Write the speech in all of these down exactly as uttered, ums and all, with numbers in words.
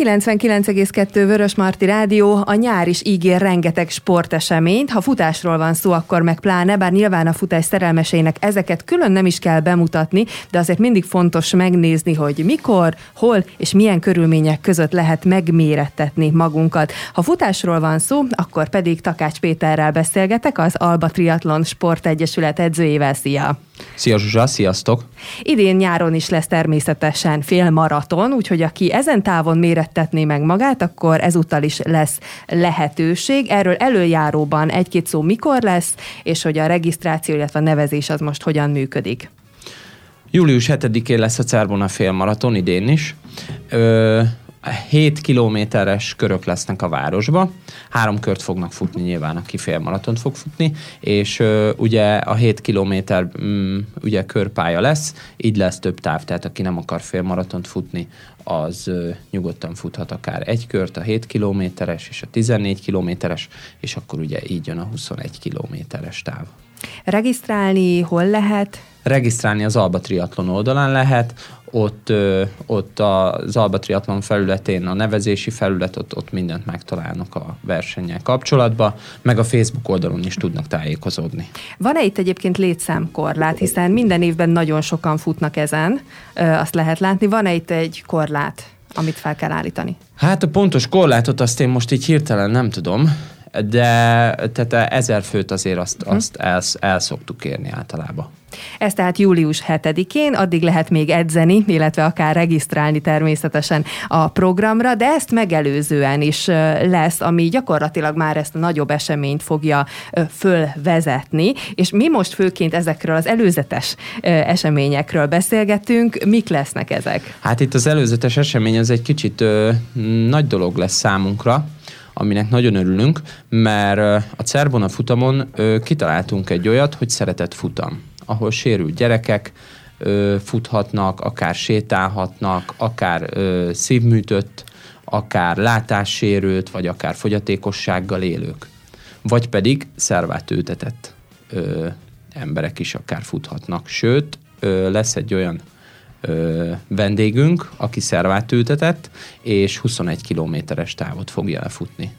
kilencvenkilenc egész kettő Vörösmarti Rádió, a nyár is ígér rengeteg sporteseményt, ha futásról van szó, akkor meg pláne, bár nyilván a futás szerelmeseinek ezeket külön nem is kell bemutatni, de azért mindig fontos megnézni, hogy mikor, hol és milyen körülmények között lehet megmérettetni magunkat. Ha futásról van szó, akkor pedig Takács Péterrel beszélgetek, az Alba Triatlon Sportegyesület edzőjével. Szia! Szia Zsuzsa, sziasztok! Idén nyáron is lesz természetesen félmaraton, úgyhogy aki ezen távon mérettetné meg magát, akkor ezúttal is lesz lehetőség. Erről előjáróban egy-két szó mikor lesz, és hogy a regisztráció, illetve a nevezés az most hogyan működik? július hetedikén lesz a Cerbona Félmaraton, idén is. Ö, hét kilométeres körök lesznek a városba. Három kört fognak futni nyilván, aki félmaratont fog futni, és ö, ugye a hét kilométer mm, ugye körpálya lesz, így lesz több táv, tehát aki nem akar félmaratont futni, az ö, nyugodtan futhat akár egy kört, a hét kilométeres és a tizennégy kilométeres, és akkor ugye így jön a huszonegy kilométeres táv. Regisztrálni hol lehet? Regisztrálni az Alba Triatlon oldalán lehet, ott, ott az Alba Triatlon felületén, a nevezési felület, ott, ott mindent megtalálnak a versennyel kapcsolatban, meg a Facebook oldalon is tudnak tájékozódni. Van-e itt egyébként létszámkorlát, hiszen minden évben nagyon sokan futnak ezen, azt lehet látni, van-e itt egy korlát, amit fel kell állítani? Hát a pontos korlátot azt én most így hirtelen nem tudom, de tehát ezer főt azért azt, azt el, el szoktuk érni általában. Ez tehát július hetedikén, addig lehet még edzeni, illetve akár regisztrálni természetesen a programra, de ezt megelőzően is lesz, ami gyakorlatilag már ezt a nagyobb eseményt fogja fölvezetni, és mi most főként ezekről az előzetes eseményekről beszélgetünk, mik lesznek ezek? Hát itt az előzetes esemény az egy kicsit ö, nagy dolog lesz számunkra, aminek nagyon örülünk, mert a Cerbona futamon ö, kitaláltunk egy olyat, hogy Szeretetfutam, ahol sérült gyerekek ö, futhatnak, akár sétálhatnak, akár ö, szívműtött, akár látássérült, vagy akár fogyatékossággal élők. Vagy pedig szervát ültetett ö, emberek is akár futhatnak. Sőt, ö, lesz egy olyan ö, vendégünk, aki szervát ültetett, és huszonegy kilométeres távot fogja lefutni.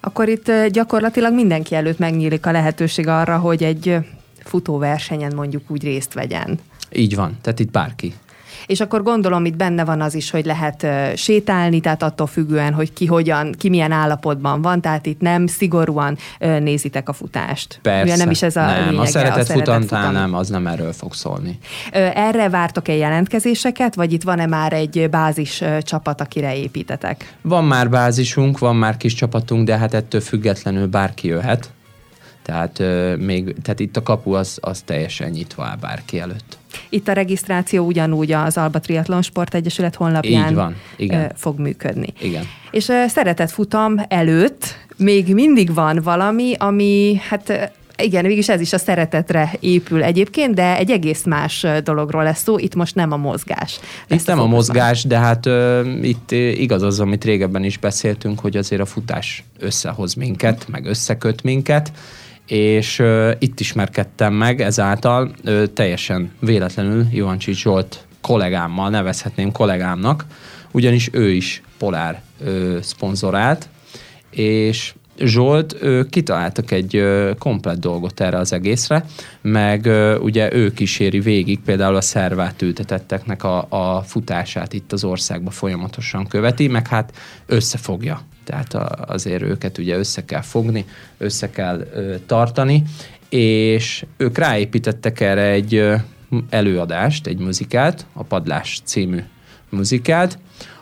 Akkor itt gyakorlatilag mindenki előtt megnyílik a lehetőség arra, hogy egy futóversenyen mondjuk úgy részt vegyen. Így van, tehát itt bárki. És akkor gondolom itt benne van az is, hogy lehet uh, sétálni, tehát attól függően, hogy ki hogyan, ki milyen állapotban van, tehát itt nem szigorúan uh, nézitek a futást. Persze. Ugye nem is ez a nem, lényege. A szeretetfutamtán nem, az nem erről fog szólni. Uh, erre vártok-e jelentkezéseket, vagy itt van-e már egy bázis uh, csapat, akire építetek? Van már bázisunk, van már kis csapatunk, de hát ettől függetlenül bárki jöhet. Tehát, euh, még, tehát itt a kapu az, az teljesen nyitva áll bárki előtt. Itt a regisztráció ugyanúgy az Alba Triatlon Sportegyesület honlapján van, igen. fog működni. Igen. És uh, Szeretetfutam előtt még mindig van valami, ami hát igen, mégis ez is a szeretetre épül egyébként, de egy egész más dologról lesz szó, itt most nem a mozgás. Itt nem a mozgás, de hát uh, itt igaz az, amit régebben is beszéltünk, hogy azért a futás összehoz minket, meg összeköt minket, és uh, itt ismerkedtem meg ezáltal uh, teljesen véletlenül Iváncsics Zsolt kollégámmal, nevezhetném kollégámnak, ugyanis ő is Polar uh, szponzorált, és Zsolt uh, kitaláltak egy uh, komplett dolgot erre az egészre, meg uh, ugye ő kíséri végig például a szervát ültetetteknek a, a futását itt az országba folyamatosan követi, meg hát összefogja. Tehát azért őket ugye össze kell fogni, össze kell ö, tartani, és ők ráépítettek erre egy ö, előadást, egy muzikát, a Padlás című muzikát,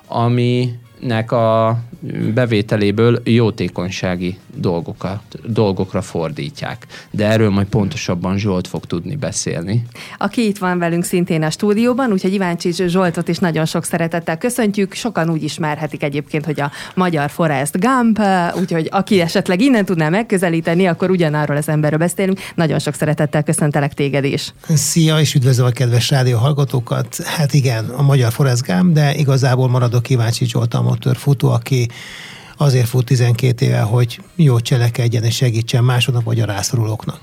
aminek a bevételéből jótékonysági dolgokat, dolgokra fordítják. De erről majd pontosabban Zsolt fog tudni beszélni. Aki itt van velünk szintén a stúdióban, úgyhogy Iváncsics Zsoltot is nagyon sok szeretettel köszöntjük. Sokan úgy ismerhetik egyébként, hogy a magyar Forest Gump, úgyhogy aki esetleg innen tudná megközelíteni, akkor ugyanarról az emberről beszélünk. Nagyon sok szeretettel köszöntelek téged is. Szia, és üdvözlöm a kedves rádió hallgatókat. Hát igen, a magyar Forest Gump, de igazából maradok Iváncsics Zsolt, amatőr futó, aki azért fut tizenkét éve, hogy jó cselekedjen és segítsen másodnak vagy a rászorulóknak.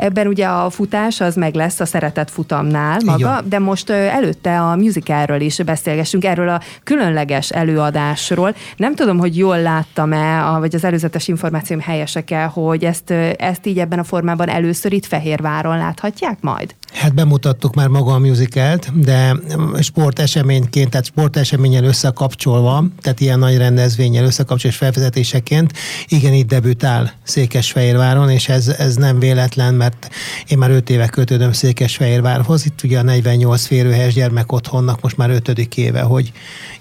Ebben ugye a futás az meg lesz a Szeretetfutamnál maga, de most előtte a musicalről is beszélgessünk, erről a különleges előadásról. Nem tudom, hogy jól láttam-e, vagy az előzetes információm helyesek-e, hogy ezt, ezt így ebben a formában először itt Fehérváron láthatják majd? Hát bemutattuk már maga a musicalt, de sporteseményként, tehát sporteseménnyel összekapcsolva, tehát ilyen nagy rendezvénnyel összekapcsolva és felvezetéseként, igen, itt debütál Székesfehérváron, és ez, ez nem véletlen, mert én már öt éve kötődöm Székesfehérvárhoz, itt ugye a negyvennyolc férőhelyes gyermek otthonnak most már ötödik éve, hogy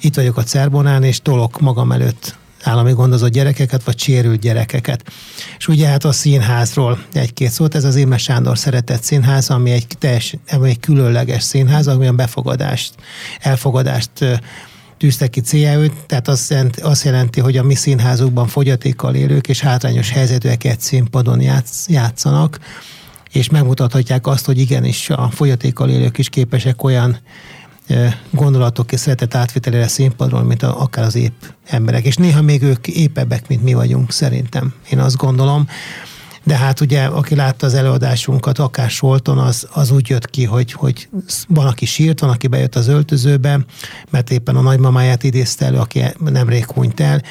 itt vagyok a Cerbonán, és tolok magam előtt állami gondozott gyerekeket, vagy sérült gyerekeket. És ugye hát a színházról egy-két szót, ez az Imre Sándor Szeretetszínház, ami egy, teljes, ami egy különleges színház, ami a befogadást, elfogadást tűzte ki céljául, tehát azt jelenti, azt jelenti, hogy a mi színházukban fogyatékkal élők és hátrányos helyzetűek egy színpadon játsz, játszanak, és megmutathatják azt, hogy igenis a fogyatékkal élők is képesek olyan gondolatok és szeretet átvitelére színpadról, mint a, akár az épp emberek. És néha még ők épebbek, mint mi vagyunk, szerintem. Én azt gondolom. De hát ugye, aki látta az előadásunkat, akár Solton, az, az úgy jött ki, hogy, hogy van, aki sírt, van, aki bejött az öltözőbe, mert éppen a nagymamáját idézte elő, aki nemrég hunyt el.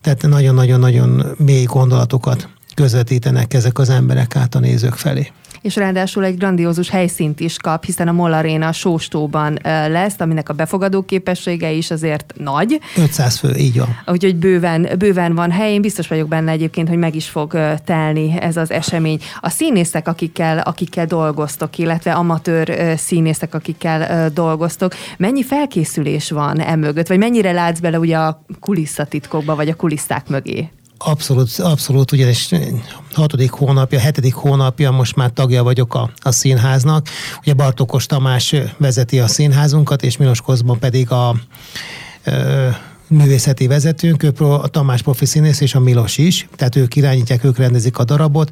Tehát nagyon-nagyon-nagyon mély gondolatokat közvetítenek ezek az emberek át a nézők felé. És ráadásul egy grandiózus helyszínt is kap, hiszen a Mol Arena Sóstóban lesz, aminek a befogadó képessége is azért nagy. ötszáz fő, így van. Úgyhogy bőven, bőven van hely, én biztos vagyok benne egyébként, hogy meg is fog telni ez az esemény. A színészek, akikkel, akikkel dolgoztok, illetve amatőr színészek, akikkel dolgoztok, mennyi felkészülés van emögött, vagy mennyire látsz bele ugye a kulisszatitkokba, vagy a kulisszák mögé? Abszolút, abszolút, ugyanis hatodik hónapja, hetedik hónapja most már tagja vagyok a, a színháznak. Ugye Bartókos Tamás vezeti a színházunkat, és Milos Kozban pedig a ö, művészeti vezetőnk, ő pro, a Tamás profi színész és a Milos is, tehát ők irányítják, ők rendezik a darabot,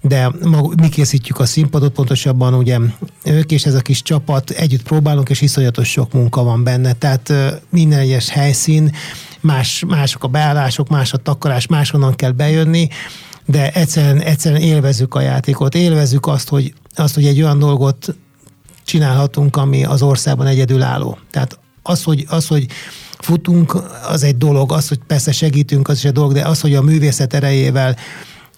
de mi készítjük a színpadot, pontosabban ugye ők és ez a kis csapat, együtt próbálunk, és iszonyatos sok munka van benne, tehát minden egyes helyszín, más, mások a beállások, más a takarás, máshonnan kell bejönni, de egyszerűen, egyszerűen élvezzük a játékot, élvezzük azt, hogy, azt, hogy egy olyan dolgot csinálhatunk, ami az országban egyedülálló. Tehát az, hogy, az, hogy futunk, az egy dolog, az, hogy persze segítünk, az is egy dolog, de az, hogy a művészet erejével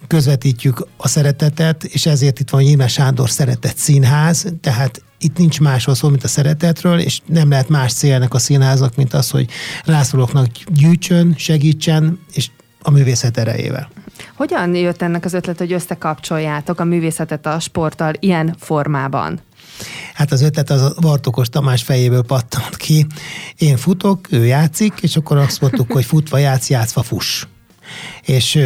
közvetítjük a szeretetet, és ezért itt van Imre Sándor Szeretett Színház, tehát itt nincs máshoz szó, mint a szeretetről, és nem lehet más célnak a színháznak, mint az, hogy rászorulóknak gyűjtsön, segítsen, és a művészet erejével. Hogyan jött ennek az ötlet, hogy összekapcsoljátok a művészetet a sporttal ilyen formában? Hát az ötlet az a Bartókos Tamás fejéből pattant ki. Én futok, ő játszik, és akkor azt mondtuk, hogy futva játsz, játszva fuss. És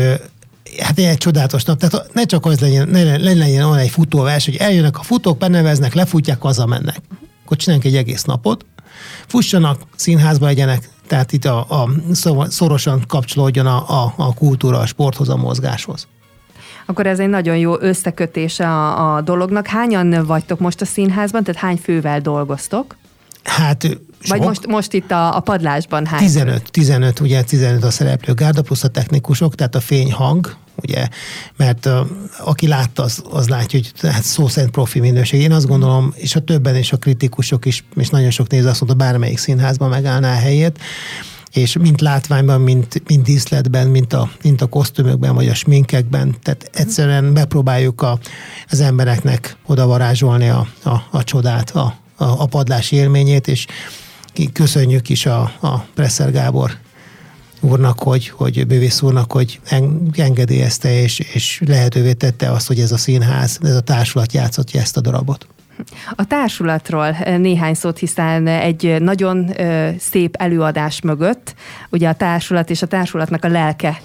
hát egy csodálatos nap, tehát ne csak az legyen, ne legyen olyan egy futóvers, hogy eljönnek a futók, beneveznek, lefutják, hazamennek. Akkor csináljunk egy egész napot, fussanak, színházba legyenek, tehát itt a, a, szorosan kapcsolódjon a, a, a kultúra, a sporthoz, a mozgáshoz. Akkor ez egy nagyon jó összekötése a, a dolognak. Hányan vagytok most a színházban, tehát hány fővel dolgoztok? Hát... Sok. Vagy most, most itt a, a padlásban hány? tizenöt, tizenöt, ugye tizenöt a szereplőgárda, plusz a technikusok, tehát a fényhang, ugye, mert uh, aki látta, az, az látja, hogy hát szó szerint profi minőség. Én azt gondolom, és a többen, és a kritikusok is, és nagyon sok néző azt mondta, bármelyik színházban megállná a helyét, és mint látványban, mint, mint díszletben, mint a, mint a kosztümökben, vagy a sminkekben, tehát egyszerűen bepróbáljuk a, az embereknek odavarázsolni a, a, a csodát, a, a, a padlás élményét, és köszönjük is a, a Presser Gábor úrnak, hogy, hogy bővész úrnak, hogy engedélyezte és, és lehetővé tette azt, hogy ez a színház, ez a társulat játszhatja ezt a darabot. A társulatról néhány szót, hiszen egy nagyon szép előadás mögött, ugye a társulat és a társulatnak a lelke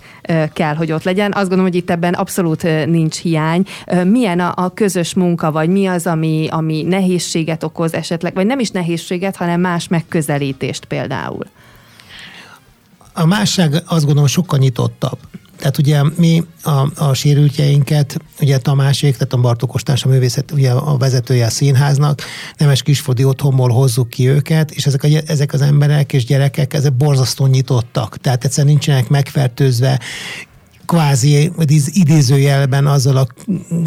kell, hogy ott legyen. Azt gondolom, hogy itt ebben abszolút nincs hiány. Milyen a, a közös munka, vagy mi az, ami, ami nehézséget okoz esetleg, vagy nem is nehézséget, hanem más megközelítést például? A másság azt gondolom sokkal nyitottabb. Tehát ugye mi a, a sérültjeinket, ugye Tamásék, tehát a Bartókos Tamás, a művészet, ugye a vezetője a színháznak, Nemeskisfaludy otthonból hozzuk ki őket, és ezek, a, ezek az emberek és gyerekek, ezek borzasztó nyitottak. Tehát egyszerűen nincsenek megfertőzve, kvázi idézőjelben azzal a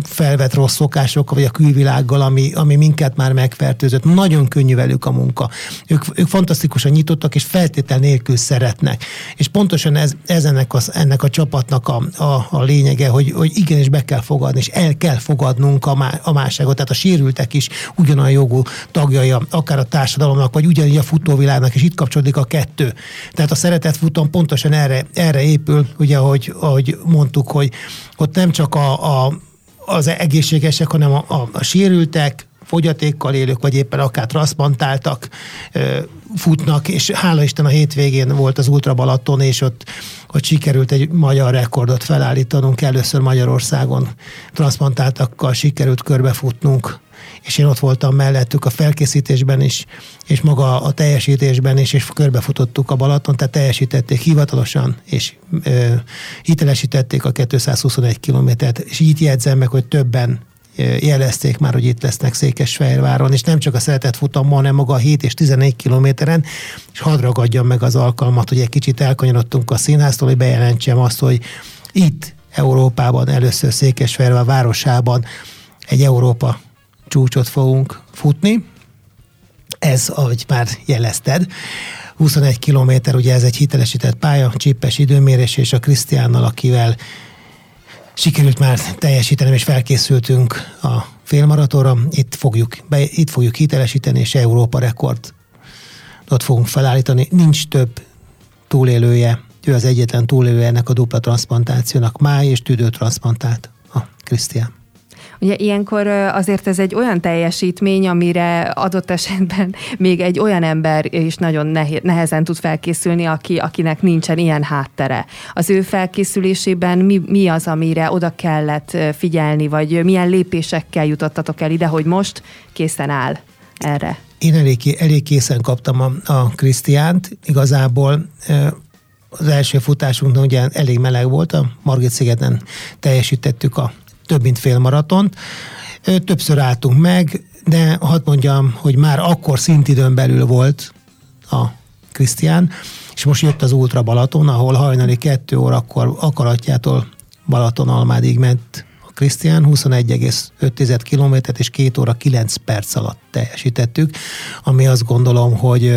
felvett rossz szokásokkal, vagy a külvilággal, ami, ami minket már megfertőzött. Nagyon könnyű velük a munka. Ők, ők fantasztikusan nyitottak, és feltétel nélkül szeretnek. És pontosan ez, ez ennek, a, ennek a csapatnak a, a, a lényege, hogy, hogy igenis be kell fogadni, és el kell fogadnunk a, má, a másságot. Tehát a sérültek is ugyanolyan jogú tagjai, akár a társadalomnak, vagy ugyanígy a futóvilágnak, és itt kapcsolódik a kettő. Tehát a Szeretetfutam pontosan erre, erre épül, ugye, ahogy, ahogy mondtuk, hogy ott nem csak a, a, az egészségesek, hanem a, a, a sérültek, fogyatékkal élők, vagy éppen akár transzplantáltak, futnak, és hála Isten a hétvégén volt az Ultra Balaton, és ott, ott sikerült egy magyar rekordot felállítanunk. Először Magyarországon transzplantáltakkal sikerült körbefutnunk, és én ott voltam mellettük a felkészítésben is, és maga a teljesítésben is, és körbefutottuk a Balaton, tehát teljesítették hivatalosan, és ö, hitelesítették a kétszázhuszonegy kilométert, és így jegyzem meg, hogy többen jelezték már, hogy itt lesznek Székesfehérváron, és nem csak a Szeretetfutamban, hanem maga a hét és tizenegy kilométeren, és hadd ragadjam meg az alkalmat, hogy egy kicsit elkanyarodtunk a színháztól, hogy bejelentsem azt, hogy itt Európában először Székesfehérvár városában egy Európa csúcsot fogunk futni. Ez, ahogy már jelezted, huszonegy kilométer, ugye ez egy hitelesített pálya, csípes időmérés, és a Krisztiánnal, akivel sikerült már teljesítenem, és felkészültünk a félmaratonra. Itt fogjuk, be, itt fogjuk hitelesíteni, és Európa rekordot fogunk felállítani. Nincs több túlélője. Ő az egyetlen túlélője ennek a dupla transzplantációnak. Máj és tüdő transzplantált a Krisztián. Ugye ilyenkor azért ez egy olyan teljesítmény, amire adott esetben még egy olyan ember is nagyon nehezen tud felkészülni, aki, akinek nincsen ilyen háttere. Az ő felkészülésében mi, mi az, amire oda kellett figyelni, vagy milyen lépésekkel jutottatok el ide, hogy most készen áll erre? Én elég, elég készen kaptam a, a Krisztiánt. Igazából az első futásunkban ugye elég meleg volt, a Margit-szigeten teljesítettük a több mint fél maratont. Többször álltunk meg, de hadd mondjam, hogy már akkor szintidőn belül volt a Krisztián, és most jött az Ultra Balaton, ahol hajnali kettő órakor akaratjától Balatonalmádig ment a Krisztián, huszonegy egész öt kilométert, és két óra kilenc perc alatt teljesítettük, ami azt gondolom, hogy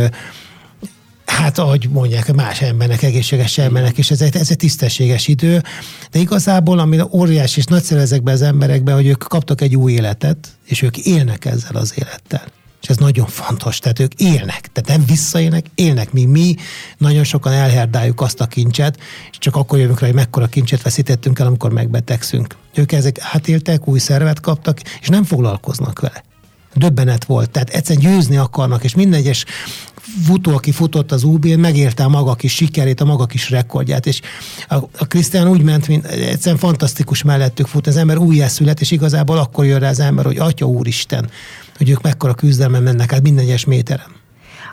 hát ahogy mondják, más embernek, egészséges embernek, és ez egy, ez egy tisztességes idő, de igazából, ami óriás és nagyszerű ezekben az emberekben, hogy ők kaptak egy új életet, és ők élnek ezzel az élettel. És ez nagyon fontos, tehát ők élnek, tehát nem visszaélnek, élnek, míg mi nagyon sokan elherdáljuk azt a kincset, és csak akkor jövünk rá, hogy mekkora kincset veszítettünk el, amikor megbetegszünk. Ők ezek átéltek, új szervet kaptak, és nem foglalkoznak vele. Döbbenet volt, tehát egyszerűen győzni akarnak, és minden egyes futó, aki futott az ú bén, megérte a maga kis sikerét, a maga kis rekordját, és a, a Krisztián úgy ment, mint egyszerűen fantasztikus mellettük fut, az ember újjászület, és igazából akkor jön rá az ember, hogy Atya Úristen, hogy ők mekkora küzdelmen mennek át minden egyes méteren.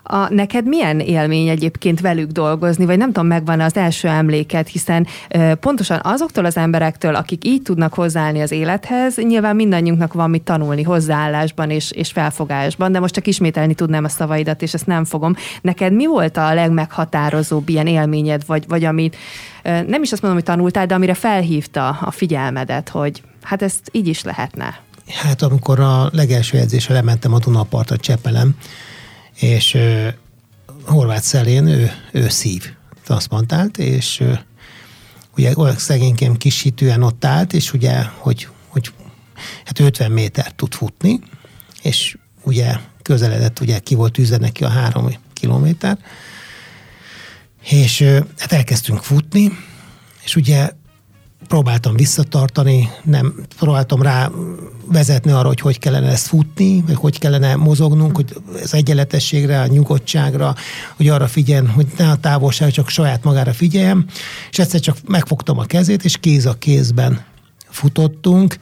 A, neked milyen élmény egyébként velük dolgozni, vagy nem tudom, megvan az első emléked, hiszen e, pontosan azoktól az emberektől, akik így tudnak hozzáállni az élethez, nyilván mindannyiunknak van mit tanulni hozzáállásban és, és felfogásban, de most csak ismételni tudnám a szavaidat, és ezt nem fogom. Neked mi volt a legmeghatározóbb ilyen élményed, vagy, vagy amit e, nem is azt mondom, hogy tanultál, de amire felhívta a figyelmedet, hogy hát ezt így is lehetne? Hát amikor a legelső edzésre lementem a Dunapartra Csepelen, és uh, Horváth Szelén, ő, ő szív transzplantált, és uh, ugye olyan szegényként kis hitűen ott állt, és ugye, hogy, hogy hát ötven métert tud futni, és ugye közeledett, ugye ki volt tűzve neki a három kilométer, és uh, hát elkezdtünk futni, és ugye próbáltam visszatartani, nem próbáltam rá vezetni arra, hogy hogy kellene ezt futni, vagy hogy kellene mozognunk, hogy az egyenletességre, a nyugodtságra, hogy arra figyeljen, hogy ne a távolság, csak saját magára figyeljem, és egyszer csak megfogtam a kezét, és kéz a kézben futottunk,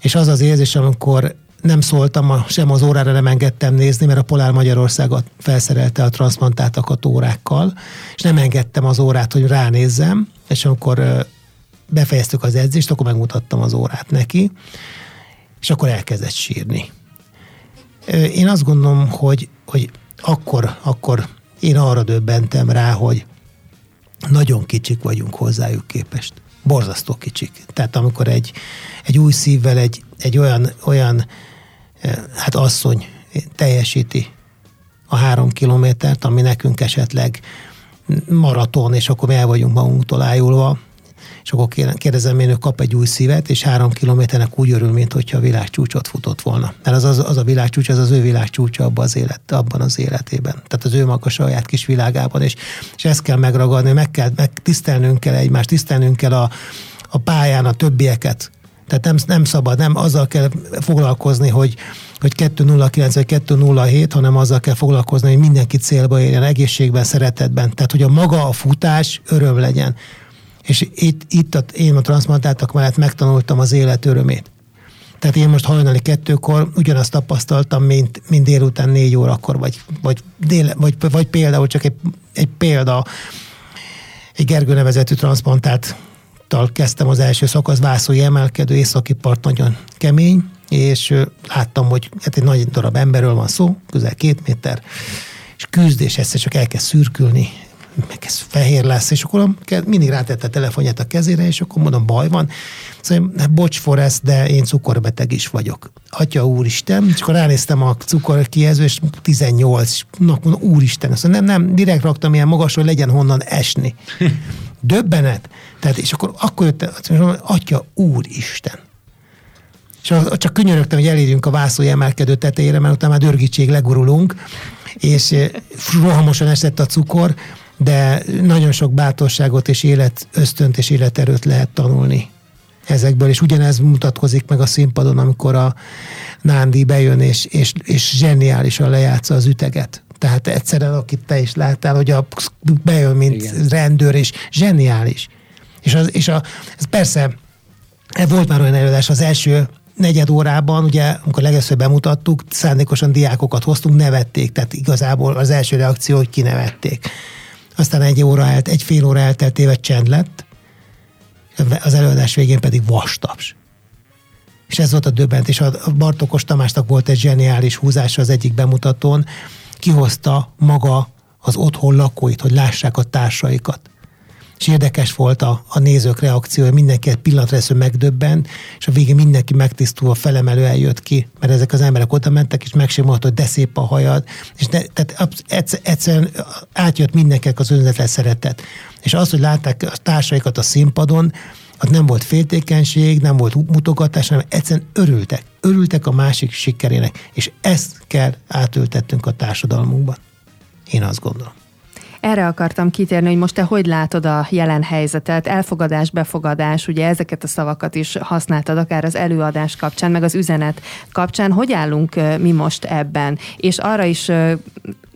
és az az érzés, amikor nem szóltam, a, sem az órára nem engedtem nézni, mert a Polar Magyarországot felszerelte a transzplantátakat órákkal, és nem engedtem az órát, hogy ránézzem, és amikor befejeztük az edzést, akkor megmutattam az órát neki, és akkor elkezdett sírni. Én azt gondolom, hogy, hogy akkor, akkor én arra döbbentem rá, hogy nagyon kicsik vagyunk hozzájuk képest. borzasztó kicsik. Tehát amikor egy, egy új szívvel egy, egy olyan, olyan hát asszony teljesíti a három kilométert, ami nekünk esetleg maraton, és akkor mi el vagyunk magunktól ájulva, és akkor kérdezem én, ő kap egy új szívet, és három kilométernek úgy örül, mint hogyha a világcsúcsot futott volna. Mert az, az, az a világcsúcs, az az ő világcsúcsa abban az, élet, abban az életében. Tehát az ő maga saját kis világában, és, és ezt kell megragadni, meg kell, meg tisztelnünk kell egymást, tisztelnünk kell a, a pályán a többieket. Tehát nem, nem szabad, nem azzal kell foglalkozni, hogy, hogy kettő nulla kilenc vagy kettő nulla hét, hanem azzal kell foglalkozni, hogy mindenki célba érjen, egészségben, szeretetben. Tehát, hogy a maga a futás öröm legyen. És itt, itt a, én a transzplantáltak mellett megtanultam az élet örömét. Tehát én most hajnali kettőkor ugyanazt tapasztaltam, mint, mint délután négy órakor, vagy, vagy, dél, vagy, vagy például csak egy, egy példa, egy Gergő nevezetű transzplantálttal kezdtem az első szakasz, vászói emelkedő, északi part nagyon kemény, és láttam, hogy hát egy nagy darab emberről van szó, közel két méter, és küzd, és egyszer csak elkezd szürkülni, meg ez fehér lesz, és akkor mindig rátette a telefonját a kezére, és akkor mondom, baj van. Szóval, bocs Forrest, de én cukorbeteg is vagyok. Atya úristen, és akkor ránéztem a cukorkijelző, és tizennyolc, és mondom, úristen, azt mondom, nem, nem, direkt raktam ilyen magas, hogy legyen honnan esni. Döbbenet. Tehát, és akkor, akkor jött, mondom, atya úristen. És csak könyörögtem, hogy elérjünk a vászói emelkedő tetejére, mert utána már dörgítség, legurulunk, és rohamosan esett a cukor, de nagyon sok bátorságot és élet ösztönt és életerőt lehet tanulni ezekből, és ugyanez mutatkozik meg a színpadon, amikor a Nándi bejön, és, és, és zseniálisan lejátsza az üteget. Tehát egyszerűen, akit te is láttál, hogy a, bejön, mint igen, rendőr, és zseniális. És, az, és a, ez persze, volt már olyan előadás az első negyed órában, ugye, amikor legelsőbb bemutattuk, szándékosan diákokat hoztunk, nevették, tehát igazából az első reakció, hogy kinevették. Aztán egy óra elt, egy fél óra elteltéve csend lett, az előadás végén pedig vastaps. És ez volt a döbbentés. A Bartókos Tamásnak volt egy zseniális húzása az egyik bemutatón, kihozta maga az otthon lakóit, hogy lássák a társaikat. És érdekes volt a, a nézők reakciója, mindenki egy pillanatra esző megdöbbent, és a végén mindenki megtisztulva felemelő eljött ki, mert ezek az emberek oda mentek, és megsimolta, hogy de szép a hajad, és ne, tehát egyszerűen átjött mindenkinek az önzetlen szeretet. És az, hogy látták a társaikat a színpadon, ott nem volt féltékenység, nem volt mutogatás, hanem egyszerűen örültek. Örültek a másik sikerének, és ezt kell átültettünk a társadalmunkban. Én azt gondolom. Erre akartam kitérni, hogy most te hogy látod a jelen helyzetet, elfogadás, befogadás, ugye ezeket a szavakat is használtad, akár az előadás kapcsán, meg az üzenet kapcsán. Hogy állunk mi most ebben? És arra is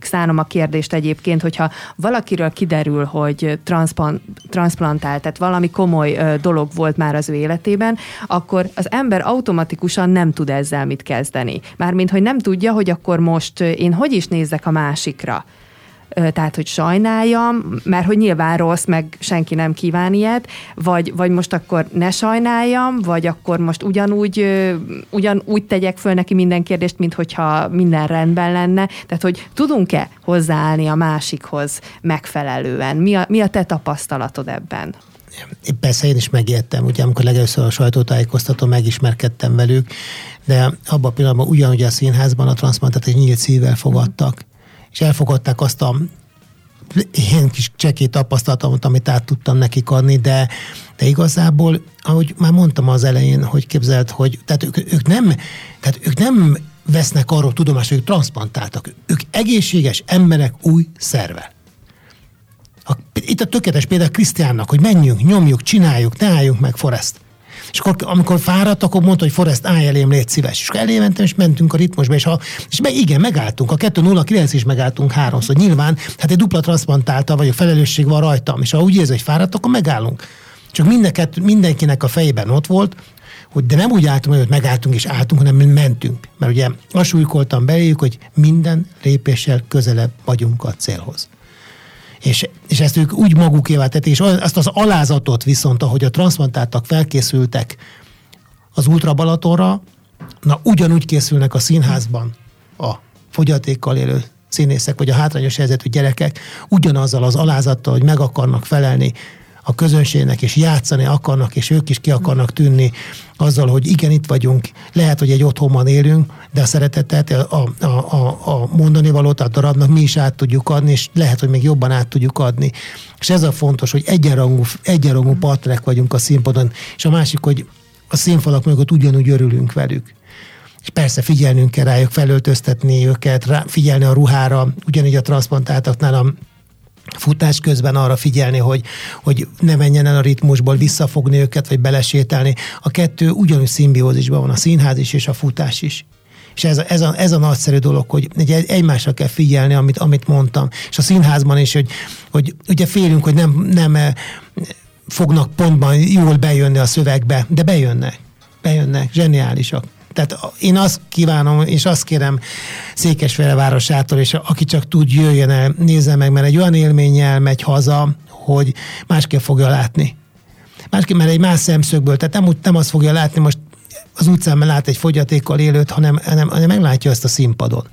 szánom a kérdést egyébként, hogyha valakiről kiderül, hogy transzplan- transzplantált, tehát valami komoly dolog volt már az ő életében, akkor az ember automatikusan nem tud ezzel mit kezdeni. Mármint, hogy nem tudja, hogy akkor most én hogy is nézzek a másikra. Tehát, hogy sajnáljam, mert hogy nyilván rossz, meg senki nem kíván ilyet, vagy, vagy most akkor ne sajnáljam, vagy akkor most ugyanúgy, ugyanúgy tegyek föl neki minden kérdést, mint hogyha minden rendben lenne. Tehát, hogy tudunk-e hozzáállni a másikhoz megfelelően? Mi a, mi a te tapasztalatod ebben? Én persze én is megijedtem, ugye amikor legelőször a sajtótájékoztatón megismerkedtem velük, de abban a pillanatban ugyanúgy a színházban a transzplantált egy nyílt szívvel fogadtak, és elfogadták azt a én kis csekély tapasztalatot, amit át tudtam nekik adni, de, de igazából, ahogy már mondtam az elején, hogy képzeld, hogy tehát ők, ők, nem, tehát ők nem vesznek arról tudomást, hogy ők transzplantáltak. Ők egészséges emberek új szerve. A, itt a tökéletes például Krisztiánnak, hogy menjünk, nyomjuk, csináljuk, ne álljunk meg, Forrest. És akkor, amikor fáradt, akkor mondta, hogy Forrest, állj elém, légy szíves. És elé mentem, és mentünk a ritmusba, és, ha, és meg, igen, megálltunk. A kettő nulla kilenc is megálltunk háromszor. Nyilván, hát egy dupla transzplantáltal vagy a felelősség van rajtam, és ha úgy érzi, hogy fáradt, akkor megállunk. Csak mindeket, mindenkinek a fejében ott volt, hogy de nem úgy álltunk, hogy megálltunk és álltunk, hanem mentünk. Mert ugye azt súlykoltam beléjük, hogy minden lépéssel közelebb vagyunk a célhoz. És, és ezt ők úgy magukévá tették, és azt az alázatot viszont, ahogy a transzplantáltak felkészültek az Ultra Balatonra, na ugyanúgy készülnek a színházban a fogyatékkal élő színészek, vagy a hátrányos helyzetű gyerekek, ugyanazzal az alázattal, hogy meg akarnak felelni a közönségnek, és játszani akarnak, és ők is ki akarnak tűnni azzal, hogy igen, itt vagyunk, lehet, hogy egy otthonban élünk, de a szeretetet, a, a, a, a mondani valót a darabnak mi is át tudjuk adni, és lehet, hogy még jobban át tudjuk adni. És ez a fontos, hogy egyenrangú, egyenrangú partnerek vagyunk a színpadon, és a másik, hogy a színfalak mögött ugyanúgy örülünk velük. És persze figyelnünk kell rájuk, felöltöztetni őket, rá, figyelni a ruhára, ugyanígy a transzplantáltaknál a futás közben arra figyelni, hogy, hogy ne menjen el a ritmusból, visszafogni őket, vagy belesétálni. A kettő ugyanúgy szimbiózisban van, a színház is és a futás is. És ez a, ez a, ez a nagyszerű dolog, hogy egymásra kell figyelni, amit, amit mondtam. És a színházban is, hogy, hogy ugye félünk, hogy nem, nem fognak pontban jól bejönni a szövegbe, de bejönnek. Bejönnek, zseniálisak. Tehát én azt kívánom, és azt kérem Székesfehérvárosától, és aki csak tud, jöjjön el, nézze meg, mert egy olyan élménnyel megy haza, hogy másképp fogja látni. Másképp, mert egy más szemszögből, tehát nem, nem azt fogja látni, most az utcán lát egy fogyatékkal élőt, hanem, hanem, hanem meglátja ezt a színpadon.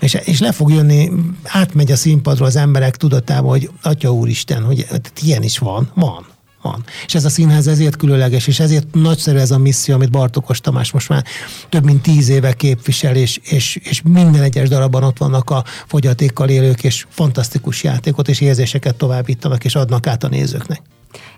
És, és le fog jönni, átmegy a színpadról az emberek tudatába, hogy Atya Úristen, hogy ilyen is van, van. Van. És ez a színház ezért különleges, és ezért nagyszerű ez a misszió, amit Bartókos Tamás most már több mint tíz éve képvisel, és, és, és minden egyes darabban ott vannak a fogyatékkal élők, és fantasztikus játékot és érzéseket továbbítanak, és adnak át a nézőknek.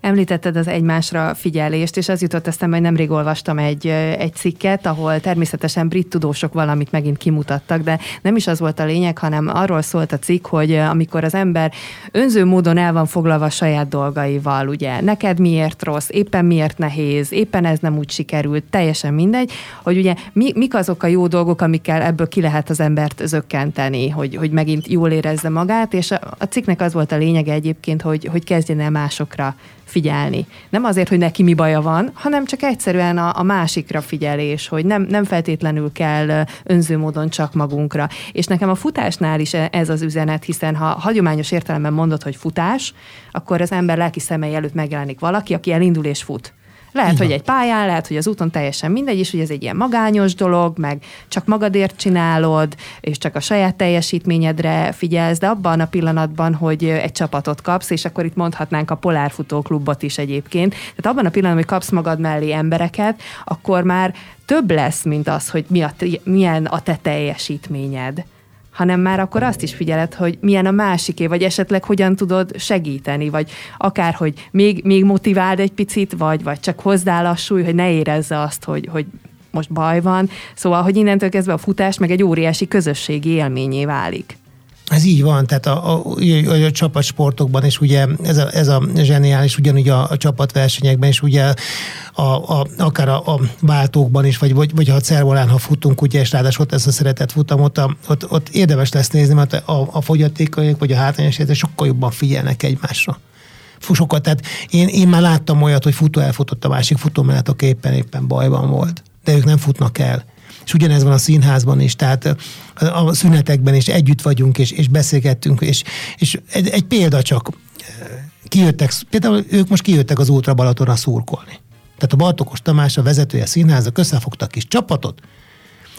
Említetted az egymásra figyelést, és az jutott eszembe, hogy nemrég olvastam egy, egy cikket, ahol természetesen brit tudósok valamit megint kimutattak, de nem is az volt a lényeg, hanem arról szólt a cikk, hogy amikor az ember önző módon el van foglalva a saját dolgaival, ugye, neked miért rossz, éppen miért nehéz, éppen ez nem úgy sikerült, teljesen mindegy, hogy ugye mi, mik azok a jó dolgok, amikkel ebből ki lehet az embert zökkenteni, hogy, hogy megint jól érezze magát, és a, a cikknek az volt a lényege egyébként, hogy, hogy kezdjen el másokra figyelni. Nem azért, hogy neki mi baja van, hanem csak egyszerűen a, a másikra figyelés, hogy nem, nem feltétlenül kell önző módon csak magunkra. És nekem a futásnál is ez az üzenet, hiszen ha hagyományos értelemben mondod, hogy futás, akkor az ember lelki szemei előtt megjelenik valaki, aki elindul és fut. Lehet, igen, hogy egy pályán, lehet, hogy az úton, teljesen mindegy, és hogy ez egy ilyen magányos dolog, meg csak magadért csinálod, és csak a saját teljesítményedre figyelsz, de abban a pillanatban, hogy egy csapatot kapsz, és akkor itt mondhatnánk a Polar futóklubot is egyébként, tehát abban a pillanatban, hogy kapsz magad mellé embereket, akkor már több lesz, mint az, hogy mi a, milyen a te teljesítményed, hanem már akkor azt is figyeled, hogy milyen a másiké, vagy esetleg hogyan tudod segíteni, vagy akár, hogy még, még motiváld egy picit, vagy, vagy csak hozzálassulj, hogy ne érezze azt, hogy, hogy most baj van. Szóval, hogy innentől kezdve a futás meg egy óriási közösségi élményé válik. Ez így van, tehát a, a, a, a csapatsportokban is ugye ez a, ez a zseniális, ugyanúgy a, a csapatversenyekben is ugye a, a, akár a, a váltókban is, vagy, vagy, vagy ha a Cerbonán, ha futunk, ugye, és ráadásul ott ez a szeretetfutam, ott, ott, ott érdemes lesz nézni, mert a, a fogyatékaiak vagy a hátrányos helyzetűek sokkal jobban figyelnek egymásra. Sokat, tehát én, én már láttam olyat, hogy futó elfutott a másik futó mellett, aki éppen, éppen bajban volt, de ők nem futnak el. És ugyanez van a színházban is, tehát a szünetekben is együtt vagyunk, és, és beszélgettünk, és, és egy, egy példa csak, kijöttek, például ők most kijöttek az Ultra Balatonra szurkolni. Tehát a Bartókos Tamás, a vezetője a színháznak, összefogtak kis csapatot,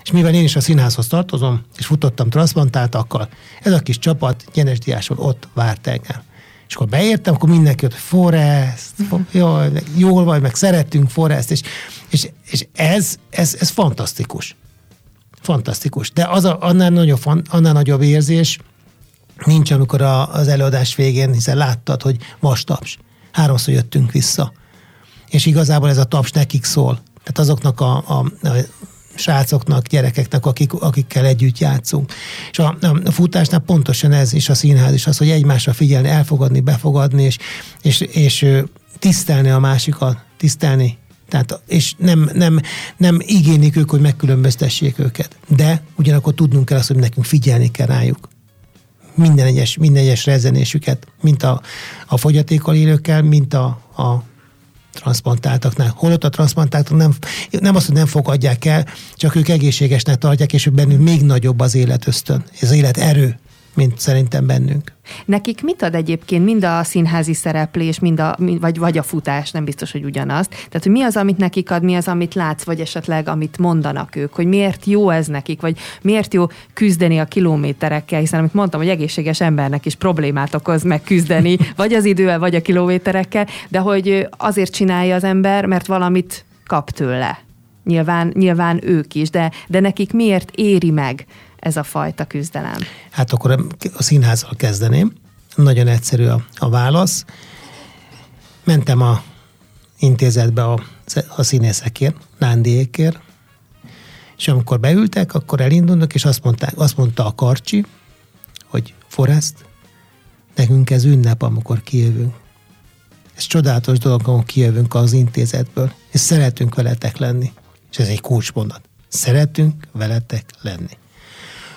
és mivel én is a színházhoz tartozom, és futottam transzplantáltakkal, ez a kis csapat gyenesdiásról ott várt engem. És akkor beértem, akkor mindenki ott, Forest, jaj, jól vagy, meg szerettünk Forest, és, és, és ez, ez, ez fantasztikus. Fantasztikus. De az a, annál, nagyobb, annál nagyobb érzés nincs, amikor a, az előadás végén, hiszen láttad, hogy vas taps. Háromszor jöttünk vissza. És igazából ez a taps nekik szól. Tehát azoknak a, a, a srácoknak, gyerekeknek, akik, akikkel együtt játszunk. És a, a futásnál pontosan ez is a színház is az, hogy egymásra figyelni, elfogadni, befogadni, és, és, és tisztelni a másikat, tisztelni. Tehát, és nem, nem, nem igénylik ők, hogy megkülönböztessék őket. De ugyanakkor tudnunk kell azt, hogy nekünk figyelni kell rájuk. Minden egyes, minden egyes rezzenésüket, mint a, a fogyatékkal élőkkel, mint a, a transzplantáltaknál. Holott a transzplantáltak nem, nem azt, hogy nem fogadják el, csak ők egészségesnek tartják, és bennük még nagyobb az életösztön, az élet erő. mint szerintem bennünk. Nekik mit ad egyébként mind a színházi szereplés, mind a, vagy, vagy a futás, nem biztos, hogy ugyanazt. Tehát, hogy mi az, amit nekik ad, mi az, amit látsz, vagy esetleg amit mondanak ők, hogy miért jó ez nekik, vagy miért jó küzdeni a kilométerekkel, hiszen amit mondtam, hogy egészséges embernek is problémát okoz meg küzdeni, vagy az idővel, vagy a kilométerekkel, de hogy azért csinálja az ember, mert valamit kap tőle. Nyilván, nyilván ők is, de, de nekik miért éri meg ez a fajta küzdelem? Hát akkor a színházzal kezdeném. Nagyon egyszerű a, a válasz. Mentem a intézetbe a, a színészekért, Nándiékért, és amikor beültek, akkor elindulnak, és azt, mondták, azt mondta a karcsi, hogy Forest, nekünk ez ünnep, amikor kijövünk. Ez csodálatos dolog, amikor kijövünk az intézetből, és szeretünk veletek lenni. És ez egy kulcsmondat. Szeretünk veletek lenni.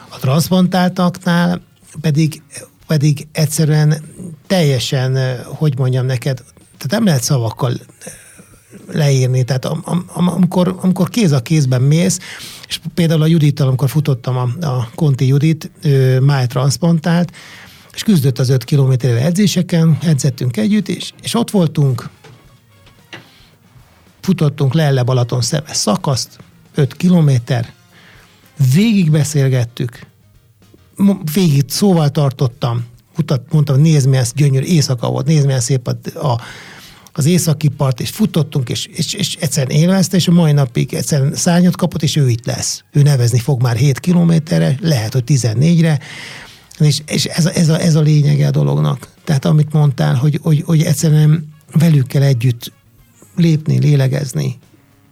A transzplantáltaknál pedig, pedig egyszerűen teljesen, hogy mondjam neked, tehát nem lehet szavakkal leírni, tehát am, am, amikor, amikor kéz a kézben mész, és például a Judittal, amikor futottam a, a Konti Judit, ő máj transzplantált, és küzdött az öt kilométerre edzéseken, edzettünk együtt, és, és ott voltunk, futottunk le-le Balaton szemes szakaszt, öt kilométer, végig beszélgettük, végig szóval tartottam, utat mondtam, nézd milyen gyönyörű éjszaka volt, nézd milyen szép a, a, az északi part, és futottunk, és, és, és egyszerűen élvezte, és a mai napig egyszerűen szárnyat kapott, és ő itt lesz. Ő nevezni fog már hét kilométerre, lehet, hogy tizennégyre, és, és ez, a, ez, a, ez a lényege a dolognak. Tehát amit mondtál, hogy, hogy, hogy egyszerűen velük kell együtt lépni, lélegezni,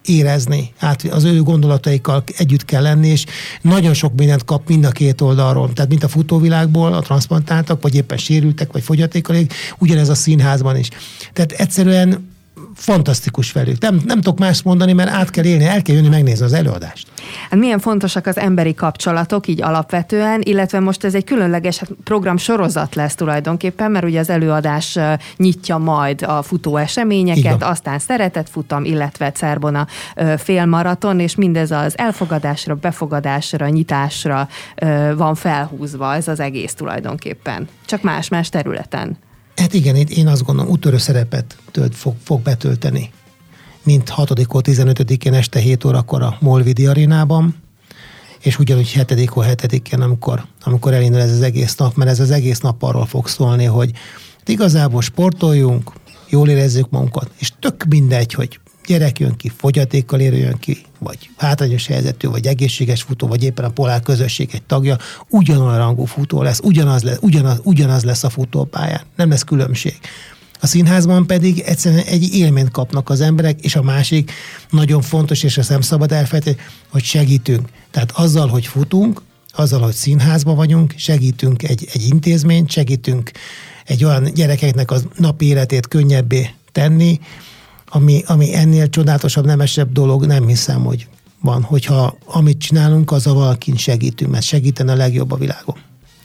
érezni, hát az ő gondolataikkal együtt kell lenni, és nagyon sok mindent kap mind a két oldalról. Tehát mint a futóvilágból, a transzplantáltak, vagy éppen sérültek, vagy fogyatékalék, ugyanez a színházban is. Tehát egyszerűen fantasztikus velük. Nem, nem tudok más mondani, mert át kell élni, el kell jönni, megnézni az előadást. Hát milyen fontosak az emberi kapcsolatok így alapvetően, illetve most ez egy különleges hát, program sorozat lesz tulajdonképpen, mert ugye az előadás nyitja majd a futó eseményeket, aztán Szeretetfutam, illetve Cerbona Félmaraton, és mindez az elfogadásra, befogadásra, nyitásra van felhúzva ez az egész tulajdonképpen. Csak más-más területen. Hát igen, én azt gondolom, úttörő szerepet tölt, fog, fog betölteni, mint hatodikától tizenötödikén este hét órakor a Mol Vidi Arénában, és ugyanúgy hetedikén, hetedikén, amikor, amikor elindul ez az egész nap, mert ez az egész nap arról fog szólni, hogy igazából sportoljunk, jól érezzük magunkat, és tök mindegy, hogy gyerek jön ki, fogyatékkal érő jön ki, vagy hátrányos helyzetű, vagy egészséges futó, vagy éppen a Polar közösség egy tagja, ugyanolyan rangú futó lesz, ugyanaz lesz, ugyanaz, ugyanaz lesz a futópályán. Nem lesz különbség. A színházban pedig egyszerűen egy élményt kapnak az emberek, és a másik nagyon fontos, és ezt nem szabad elfelejteni, hogy segítünk. Tehát azzal, hogy futunk, azzal, hogy színházban vagyunk, segítünk egy, egy intézményt, segítünk egy olyan gyerekeknek a napi életét könnyebbé tenni, Ami, ami ennél csodálatosabb, nemesebb dolog, nem hiszem, hogy van. Hogyha amit csinálunk, azzal valakin segítünk, mert segíten a legjobb a világon.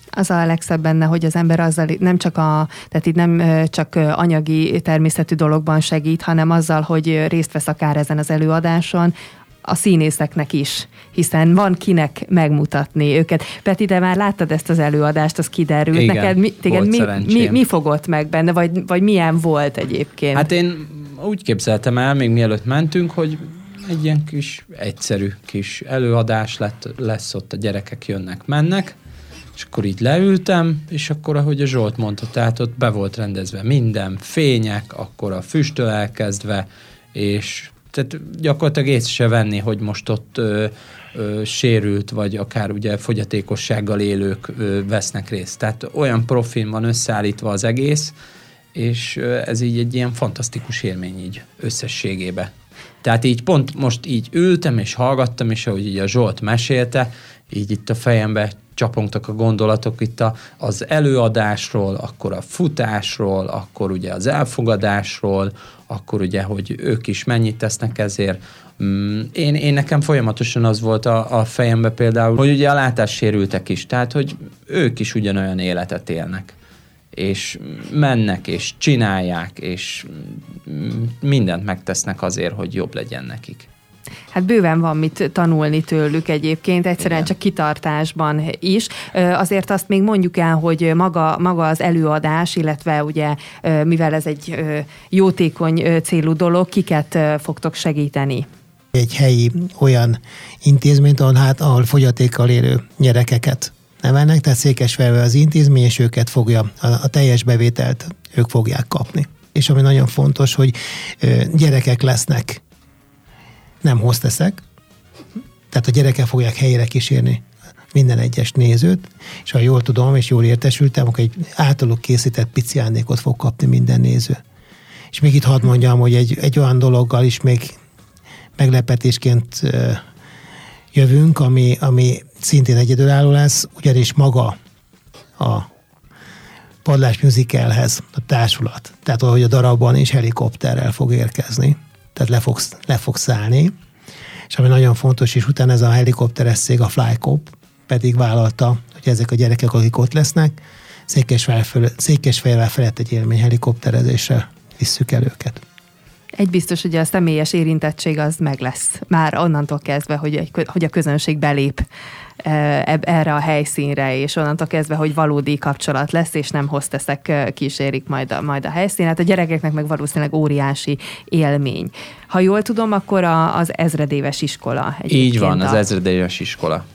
Az a legszebb benne, hogy az ember azzal nem csak a, tehát itt nem csak anyagi természetű dologban segít, hanem azzal, hogy részt vesz akár ezen az előadáson, a színészeknek is, hiszen van kinek megmutatni őket. Peti, de már láttad ezt az előadást, az kiderült. Igen, neked mi, téged mi, mi, mi fogott meg benne, vagy, vagy milyen volt egyébként? Hát én úgy képzeltem el, még mielőtt mentünk, hogy egy ilyen kis, egyszerű kis előadás lett, lesz ott, a gyerekek jönnek, mennek, és akkor így leültem, és akkor, ahogy a Zsolt mondta, tehát ott be volt rendezve minden, fények, akkor a füsttől elkezdve, és tehát gyakorlatilag észre se venni, hogy most ott ö, ö, sérült, vagy akár ugye fogyatékossággal élők ö, vesznek részt. Tehát olyan profin van összeállítva az egész, és ez így egy ilyen fantasztikus élmény így összességébe. Tehát így pont most így ültem, és hallgattam, és ahogy így a Zsolt mesélte, így itt a fejembe csapongtak a gondolatok itt a, az előadásról, akkor a futásról, akkor ugye az elfogadásról, akkor ugye, hogy ők is mennyit tesznek ezért. Én, én nekem folyamatosan az volt a, a fejembe például, hogy ugye a látássérültek is, tehát hogy ők is ugyanolyan életet élnek, és mennek, és csinálják, és mindent megtesznek azért, hogy jobb legyen nekik. Hát bőven van mit tanulni tőlük egyébként, egyszerűen igen, csak kitartásban is. Azért azt még mondjuk el, hogy maga, maga az előadás, illetve ugye, mivel ez egy jótékony célú dolog, kiket fogtok segíteni? Egy helyi olyan intézményt, ahol, hát, ahol fogyatékkal élő gyerekeket nevelnek, tehát Székesfehérvár az intézmény, és őket fogja, a, a teljes bevételt ők fogják kapni. És ami nagyon fontos, hogy gyerekek lesznek, nem hosteszek, tehát a gyerekek fogják helyére kísérni minden egyes nézőt, és ha jól tudom, és jól értesültem, akkor egy általuk készített pici ajándékot fog kapni minden néző. És még itt hadd mondjam, hogy egy, egy olyan dologgal is még meglepetésként jövünk, ami, ami szintén egyedülálló lesz, ugyanis maga a Padlás musicalhez a társulat, tehát ahogy a darabban is helikopterrel fog érkezni, tehát le fog, le fog szállni, és ami nagyon fontos, és utána ez a helikopteres cég, a FlyCop pedig vállalta, hogy ezek a gyerekek, akik ott lesznek, Székesfehérvár felett egy élmény helikopterezésre visszük el őket. Egy biztos, hogy a személyes érintettség az meg lesz. Már onnantól kezdve, hogy, hogy a közönség belép erre a helyszínre, és onnantól kezdve, hogy valódi kapcsolat lesz, és nem hosteszek kísérik majd a, majd a helyszínet. A gyerekeknek meg valószínűleg óriási élmény. Ha jól tudom, akkor a, az ezredéves iskola. Így van, a, az ezredéves iskola.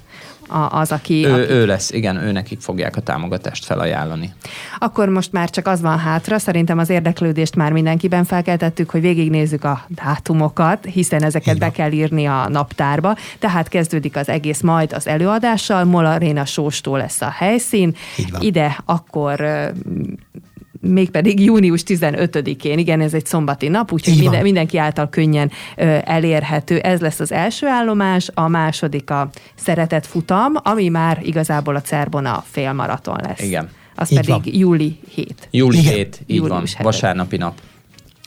A, az, aki... Ő, aki... ő lesz, igen, őnekik fogják a támogatást felajánlani. Akkor most már csak az van hátra, szerintem az érdeklődést már mindenkiben felkeltettük, hogy végignézzük a dátumokat, hiszen ezeket be kell írni a naptárba, tehát kezdődik az egész majd az előadással, Mol Arena Sóstó lesz a helyszín. Ide akkor... mégpedig június tizenötödikén, igen, ez egy szombati nap, úgyhogy minden, mindenki által könnyen ö, elérhető. Ez lesz az első állomás, a második a Szeretetfutam, ami már igazából a Cerbona Félmaraton lesz. Igen. Az így pedig van. júli hetedike. júli hetedike, így van, vasárnapi nap.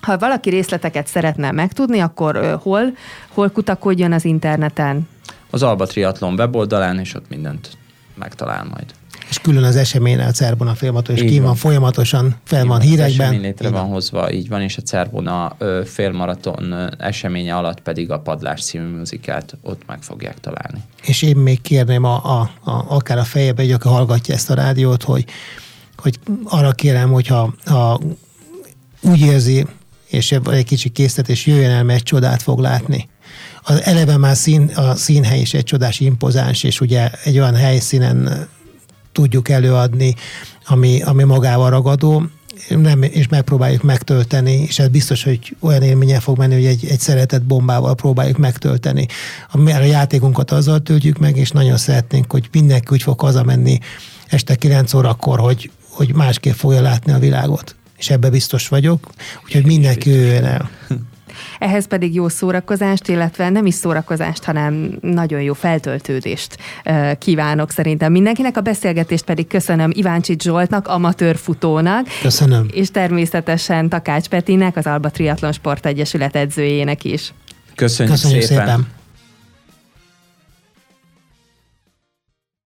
Ha valaki részleteket szeretne megtudni, akkor ö, hol, hol kutakodjon az interneten? Az Alba Triatlon weboldalán, és ott mindent megtalál majd. És külön az eseményre a Cerbona Félmaraton, és ki van, folyamatosan fel így van hírekben. Esemény létre van hozva, így van, és a Cerbona Félmaraton eseménye alatt pedig a Padlás című muzikát ott meg fogják találni. És én még kérném a, a, a, akár a fejébe, hogy aki hallgatja ezt a rádiót, hogy, hogy arra kérem, hogyha ha úgy érzi, és egy kicsi késztet, és jöjjön el, mert csodát fog látni. Az eleve már szín, a színhely is egy csodás, impozáns, és ugye egy olyan helyszínen tudjuk előadni, ami, ami magával ragadó, nem, és megpróbáljuk megtölteni, és ez biztos, hogy olyan élménnyel fog menni, hogy egy, egy szeretett bombával próbáljuk megtölteni. A, a játékunkat azzal töltjük meg, és nagyon szeretnénk, hogy mindenki úgy fog hazamenni este kilenc órakor, hogy, hogy másképp fogja látni a világot. És ebbe biztos vagyok, úgyhogy mindenki jöjjön el. Ehhez pedig jó szórakozást, illetve nem is szórakozást, hanem nagyon jó feltöltődést kívánok szerintem mindenkinek. A beszélgetést pedig köszönöm Iváncsics Zsoltnak, amatőr futónak. Köszönöm. És természetesen Takács Petinek, az Alba Triatlon Sportegyesület edzőjének is. Köszönjük, Köszönjük szépen. szépen.